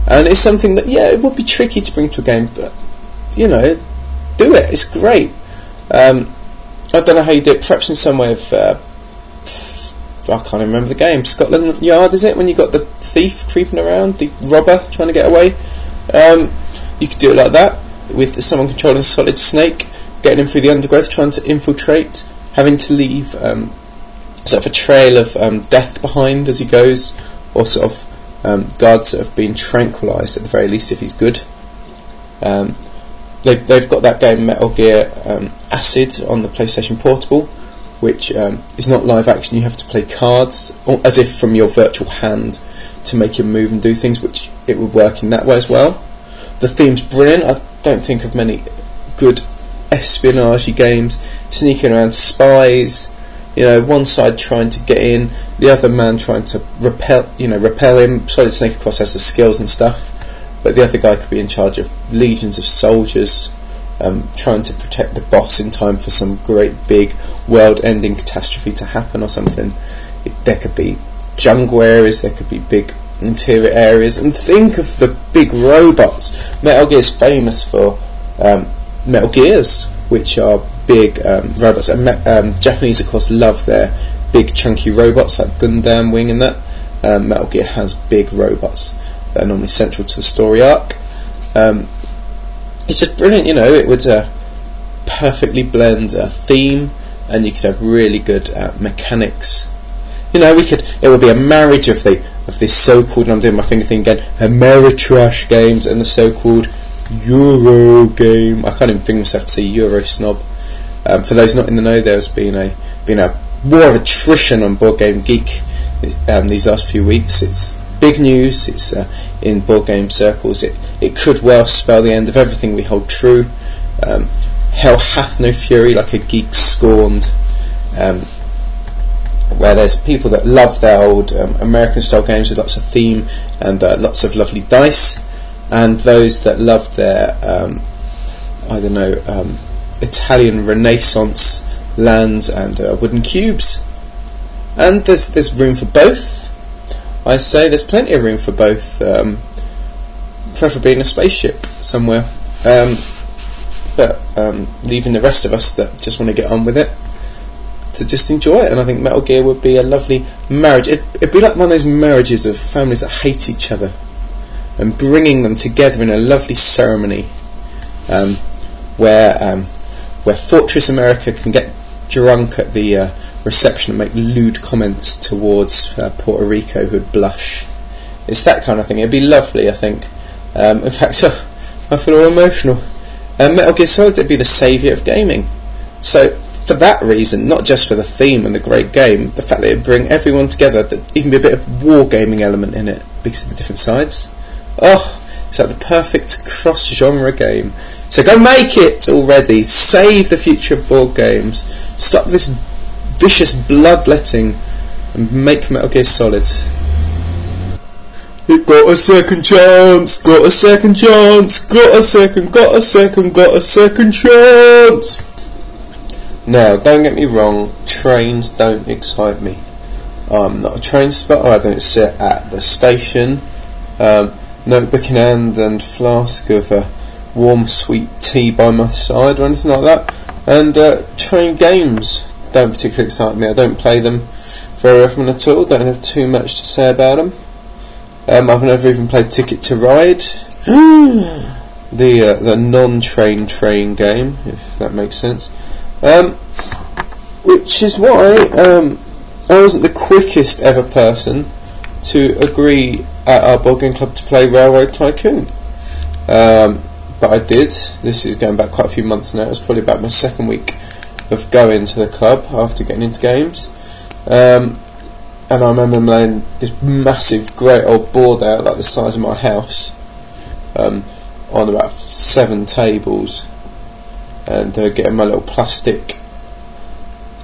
And it's something that, yeah, it would be tricky to bring to a game, but, you know, do it. It's great. Um, I don't know how you do it, perhaps in some way of... Uh, I can't even remember the game. Scotland Yard, is it? When you got the thief creeping around, the robber trying to get away. Um, you could do it like that with someone controlling a Solid Snake, getting him through the undergrowth, trying to infiltrate, having to leave um, sort of a trail of um, death behind as he goes, or sort of um, guards that have been tranquilised at the very least if he's good. Um, they've, they've got that game Metal Gear um, Acid on the PlayStation Portable, which um, is not live action. You have to play cards, or as if from your virtual hand, to make him move and do things, which it would work in that way as well. The theme's brilliant. I don't think of many good espionage games, sneaking around spies, you know, one side trying to get in, the other man trying to repel, you know, repel him. Solid Snake, of course, has the skills and stuff, but the other guy could be in charge of legions of soldiers, Um, trying to protect the boss in time for some great big world-ending catastrophe to happen or something. It, there could be jungle areas, there could be big interior areas, and think of the big robots. Metal Gear is famous for um, Metal Gears, which are big um, robots, and um, Japanese of course love their big chunky robots like Gundam Wing and that. um, Metal Gear has big robots that are normally central to the story arc. um, It's just brilliant, you know. It would uh, perfectly blend a theme, and you could have really good uh, mechanics. You know, we could. It would be a marriage of the of this so-called, and I'm doing my finger thing again, Ameritrash games and the so-called Euro game. I can't even bring myself to say Euro snob. Um, for those not in the know, there's been a been a war of attrition on BoardGameGeek um, these last few weeks. It's big news. It's uh, in board game circles. It it could well spell the end of everything we hold true. Um, hell hath no fury like a geek scorned. Um, where there's people that love their old um, American style games with lots of theme and uh, lots of lovely dice, and those that love their um, I don't know um, Italian Renaissance lands and uh, wooden cubes. And there's there's room for both. I say there's plenty of room for both, um, preferably in a spaceship somewhere. Um, but um, leaving the rest of us that just want to get on with it to just enjoy it. And I think Metal Gear would be a lovely marriage. It, it'd be like one of those marriages of families that hate each other and bringing them together in a lovely ceremony um, where um, where Fortress America can get drunk at the uh, reception and make lewd comments towards uh, Puerto Rico, who'd blush. It's that kind of thing. It'd be lovely, I think. Um, in fact, oh, I feel all emotional. Um, Metal Gear Solid would be the saviour of gaming. So, for that reason, not just for the theme and the great game, the fact that it would bring everyone together, that even be a bit of wargaming element in it because of the different sides. Oh, it's like the perfect cross-genre game. So go make it already. Save the future of board games. Stop this vicious bloodletting and make Metal Gear Solid. It got a second chance, got a second chance, got a second, got a second, got a second chance. Now, don't get me wrong, trains don't excite me. I'm not a train spotter, I don't sit at the station. Um, notebook in hand and flask of uh, warm sweet tea by my side or anything like that. And uh, train games don't particularly excite me. I don't play them very often at all, don't have too much to say about them. Um, I've never even played Ticket to Ride, the uh, the non-train train game, if that makes sense. Um, which is why um, I wasn't the quickest ever person to agree at our board game club to play Railroad Tycoon. Um, but I did. This is going back quite a few months now. It was probably about my second week of going to the club after getting into games. Um, and I remember laying this massive, great old board out, like the size of my house, um, on about seven tables, and uh, getting my little plastic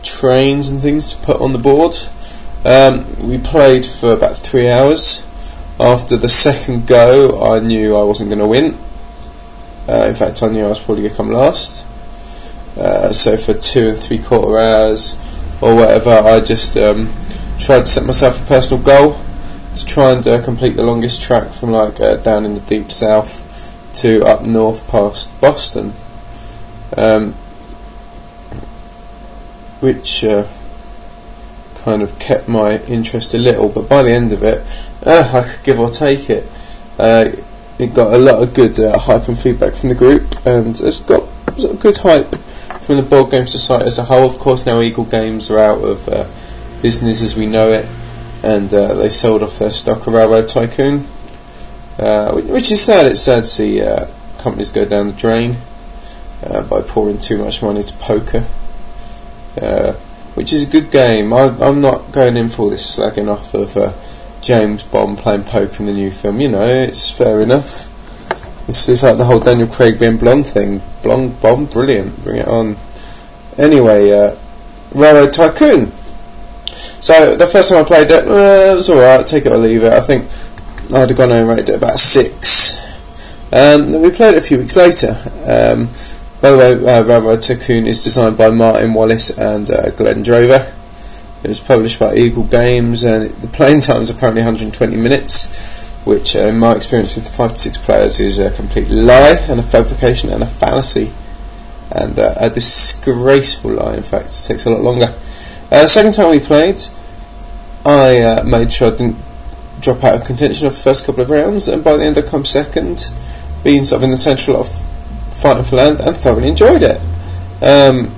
trains and things to put on the board. Um, we played for about three hours. After the second go, I knew I wasn't going to win. Uh, in fact, I knew I was probably going to come last. Uh, so for two and three quarter hours or whatever, I just um, tried to set myself a personal goal to try and uh, complete the longest track from like uh, down in the deep south to up north past Boston. Um, which uh, kind of kept my interest a little, but by the end of it, uh, I could give or take it. Uh, it got a lot of good uh, hype and feedback from the group, and it's got sort of good hype from the board game society as a whole. Of course, now Eagle Games are out of uh, business as we know it, and uh, they sold off their stock of Railroad Tycoon, uh, which is sad. It's sad to see uh, companies go down the drain. Uh, by pouring too much money to poker, uh, which is a good game. I, I'm not going in for this slagging off of uh, James Bond playing poker in the new film. You know, it's fair enough. It's, it's like the whole Daniel Craig being blonde thing. Blonde Bond, brilliant, bring it on. Anyway, uh, Railroad Tycoon. So the first time I played it, uh, it was alright, take it or leave it. I think I'd have gone home and rated it about a six. Um, then we played it a few weeks later. Um, By the way, uh, Railroad Tycoon is designed by Martin Wallace and uh, Glenn Drover. It was published by Eagle Games, and it, the playing time is apparently one hundred twenty minutes, which uh, in my experience with five to six players is a complete lie and a fabrication and a fallacy, and uh, a disgraceful lie. In fact, it takes a lot longer. Uh, the second time we played, I uh, made sure I didn't drop out of contention of the first couple of rounds, and by the end I come second, being sort of in the central of fighting for land, and thoroughly enjoyed it. Um,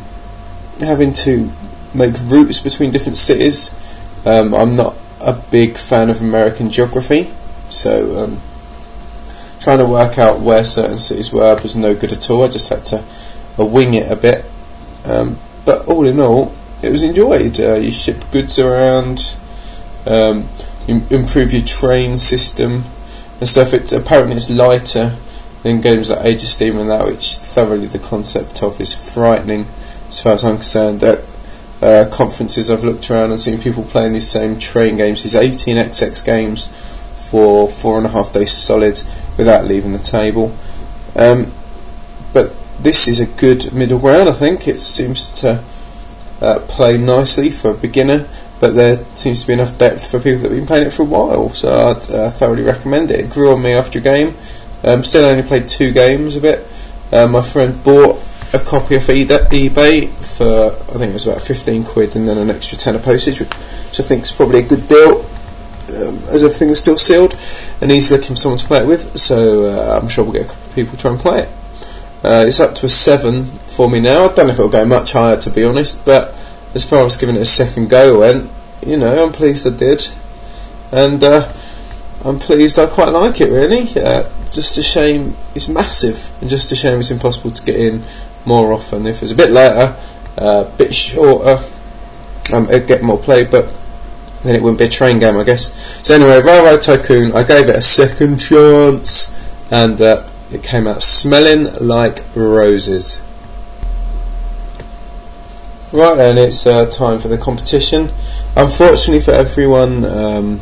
having to make routes between different cities, um, I'm not a big fan of American geography, so um, trying to work out where certain cities were was no good at all. I just had to uh, wing it a bit, um, but all in all it was enjoyed. Uh, you ship goods around, um, you improve your train system and stuff. It's, apparently it's lighter in games like Age of Steam and that, which thoroughly the concept of is frightening as far as I'm concerned. At uh, conferences I've looked around and seen people playing these same train games, these eighteen X X games, for four and a half days solid without leaving the table. Um, but this is a good middle ground, I think. It seems to uh, play nicely for a beginner but there seems to be enough depth for people that have been playing it for a while, so I'd uh, thoroughly recommend it. It grew on me after a game. Um, still only played two games of it. Uh, my friend bought a copy off eBay for, I think it was about fifteen quid, and then an extra tenner postage, which I think is probably a good deal, um, as everything was still sealed, and he's looking for someone to play it with, so uh, I'm sure we'll get a couple of people to try and play it. Uh, it's up to a seven for me now. I don't know if it'll go much higher, to be honest, but as far as giving it a second go, I went, you know, I'm pleased I did, and uh, I'm pleased I quite like it, really. Uh, just a shame it's massive, and just a shame it's impossible to get in more often. If it's a bit later, a uh, bit shorter, um, it'd get more play, but then it wouldn't be a train game, I guess. So anyway, Railroad Tycoon, I gave it a second chance, and uh, it came out smelling like roses. Right then, it's uh, time for the competition. Unfortunately for everyone, um,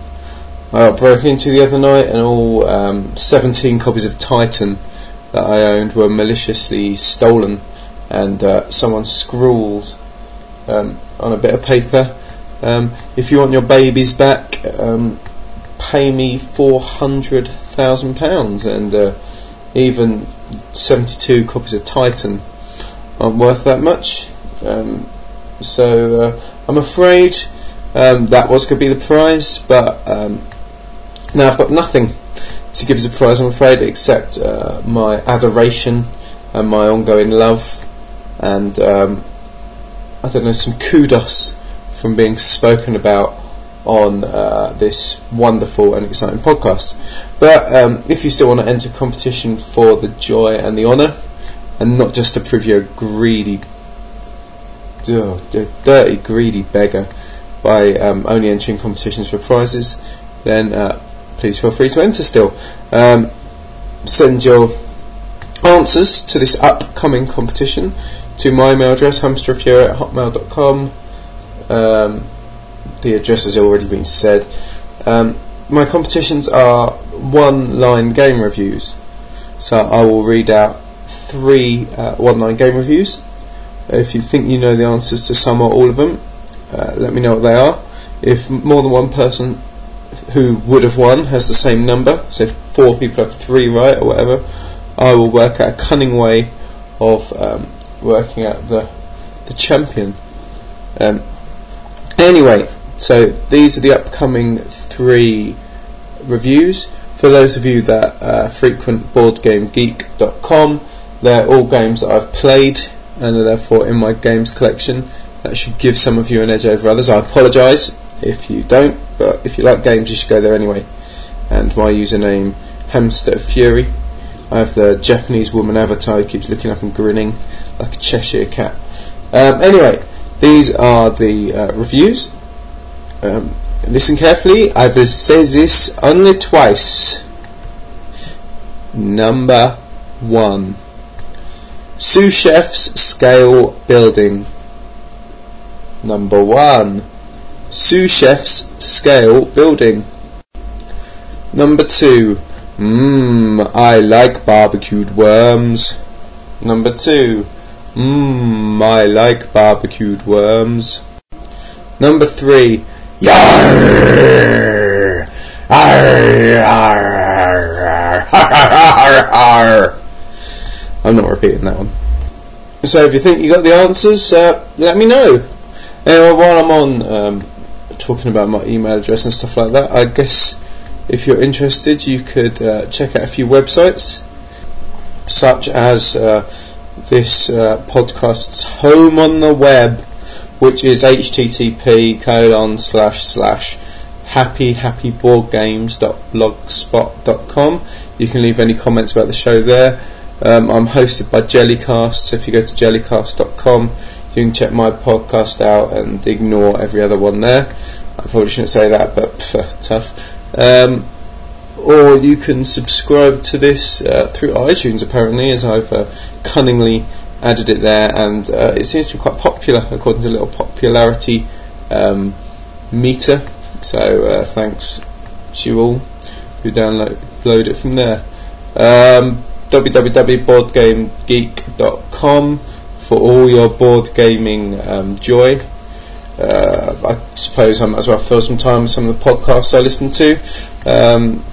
I got broken into the other night, and all um, seventeen copies of Titan that I owned were maliciously stolen, and uh, someone scrawled um, on a bit of paper, um, if you want your babies back, um, pay me four hundred thousand pounds, and uh, even seventy-two copies of Titan aren't worth that much. Um, so uh, I'm afraid um, that was going to be the prize, but um, now I've got nothing to give as a prize, I'm afraid, except uh, my adoration and my ongoing love, and um, I don't know, some kudos from being spoken about on uh, this wonderful and exciting podcast. But um, if you still want to enter competition for the joy and the honour, and not just to prove you're a greedy oh, a dirty greedy beggar by um, only entering competitions for prizes, then uh, please feel free to enter still. Um, send your answers to this upcoming competition to my email address, hamsteroffury at hotmail dot com. Um, the address has already been said. Um, my competitions are one-line game reviews, so I will read out three uh, one-line game reviews. If you think you know the answers to some or all of them, uh, let me know what they are. If more than one person who would have won has the same number, so if four people have three right or whatever, I will work out a cunning way of um, working out the the champion. Um, anyway, so these are the upcoming three reviews. For those of you that uh, frequent board game geek dot com, they're all games that I've played and are therefore in my games collection. That should give some of you an edge over others. I apologise if you don't, but if you like games, you should go there anyway. And my username, Hamster Fury. I have the Japanese woman avatar who keeps looking up and grinning like a Cheshire cat. Um, anyway, these are the uh, reviews. Um, listen carefully. I will say this only twice. Number one. Sous Chef's Scale Building. Number one. Sous Chef's Scale Building. Number two. Mmm, I like barbecued worms. Number two. Mmm, I like barbecued worms. Number three. Yarr! Arr, arr, arr, arr. I'm not repeating that one. So if you think you got the answers, uh, let me know. Anyway, while I'm on um, talking about my email address and stuff like that, I guess if you're interested, you could uh, check out a few websites, such as uh, this uh, podcast's home on the web, which is http colon slash slash happy happy board games dot blogspot dot com. You can leave any comments about the show there. Um, I'm hosted by Jellycast, so if you go to jellycast dot com, you can check my podcast out and ignore every other one there. I probably shouldn't say that, but pff, tough. Um, or you can subscribe to this uh, through iTunes, apparently, as I've uh, cunningly added it there, and uh, it seems to be quite popular according to a little popularity um, meter. So uh, thanks to you all who download it from there. Um, w w w dot board game geek dot com for all your board gaming um, joy. uh, I suppose I might as well fill some time with some of the podcasts I listen to, um,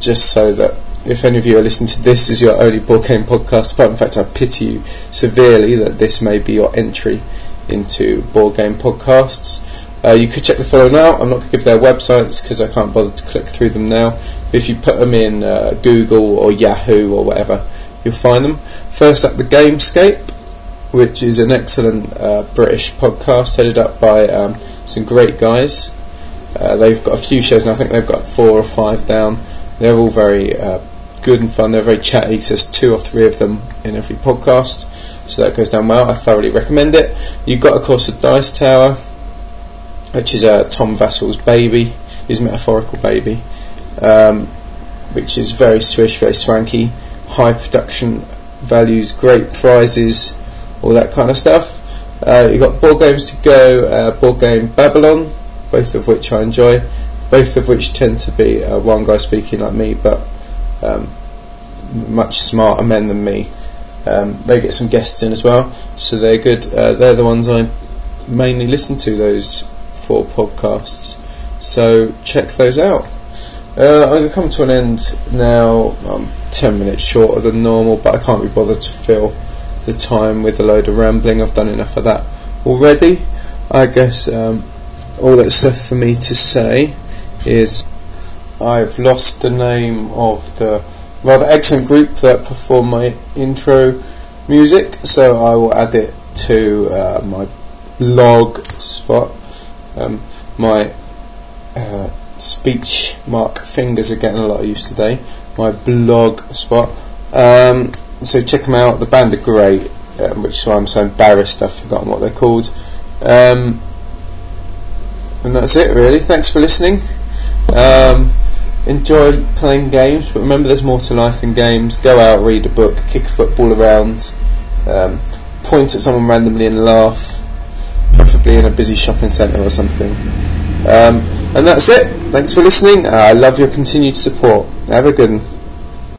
just so that if any of you are listening to this as your only board game podcast, apart in fact I pity you severely that this may be your entry into board game podcasts. Uh, you could check the following out. I'm not going to give their websites because I can't bother to click through them now. But if you put them in uh, Google or Yahoo or whatever, you'll find them. First up, the Gamescape, which is an excellent uh, British podcast headed up by um, some great guys. Uh, they've got a few shows, and I think they've got four or five down. They're all very uh, good and fun. They're very chatty, because there's two or three of them in every podcast. So that goes down well. I thoroughly recommend it. You've got, of course, the Dice Tower, which is uh, Tom Vassell's baby, his metaphorical baby, um, which is very swish, very swanky, high production values, great prizes, all that kind of stuff. Uh, you've got Board Games To Go, uh, Board Game Babylon, both of which I enjoy, both of which tend to be uh, one guy speaking like me, but um, much smarter men than me. Um, they get some guests in as well, so they're good. Uh, they're the ones I mainly listen to, those for podcasts, so check those out. uh, I'm going to come to an end now. I'm ten minutes shorter than normal, but I can't be bothered to fill the time with a load of rambling. I've done enough of that already. I guess um, all that's left for me to say is I've lost the name of the rather excellent group that performed my intro music, so I will add it to uh, my blog spot. Um, my uh, speech mark fingers are getting a lot of use today. My blog spot. Um, so check them out. The band are great, um, which is why I'm so embarrassed I've forgotten what they're called. Um, and that's it, really. Thanks for listening. Um, enjoy playing games, but remember there's more to life than games. Go out, read a book, kick a football around, um, point at someone randomly and laugh. Preferably in a busy shopping centre or something. Um, and that's it. Thanks for listening. I love your continued support. Have a good one.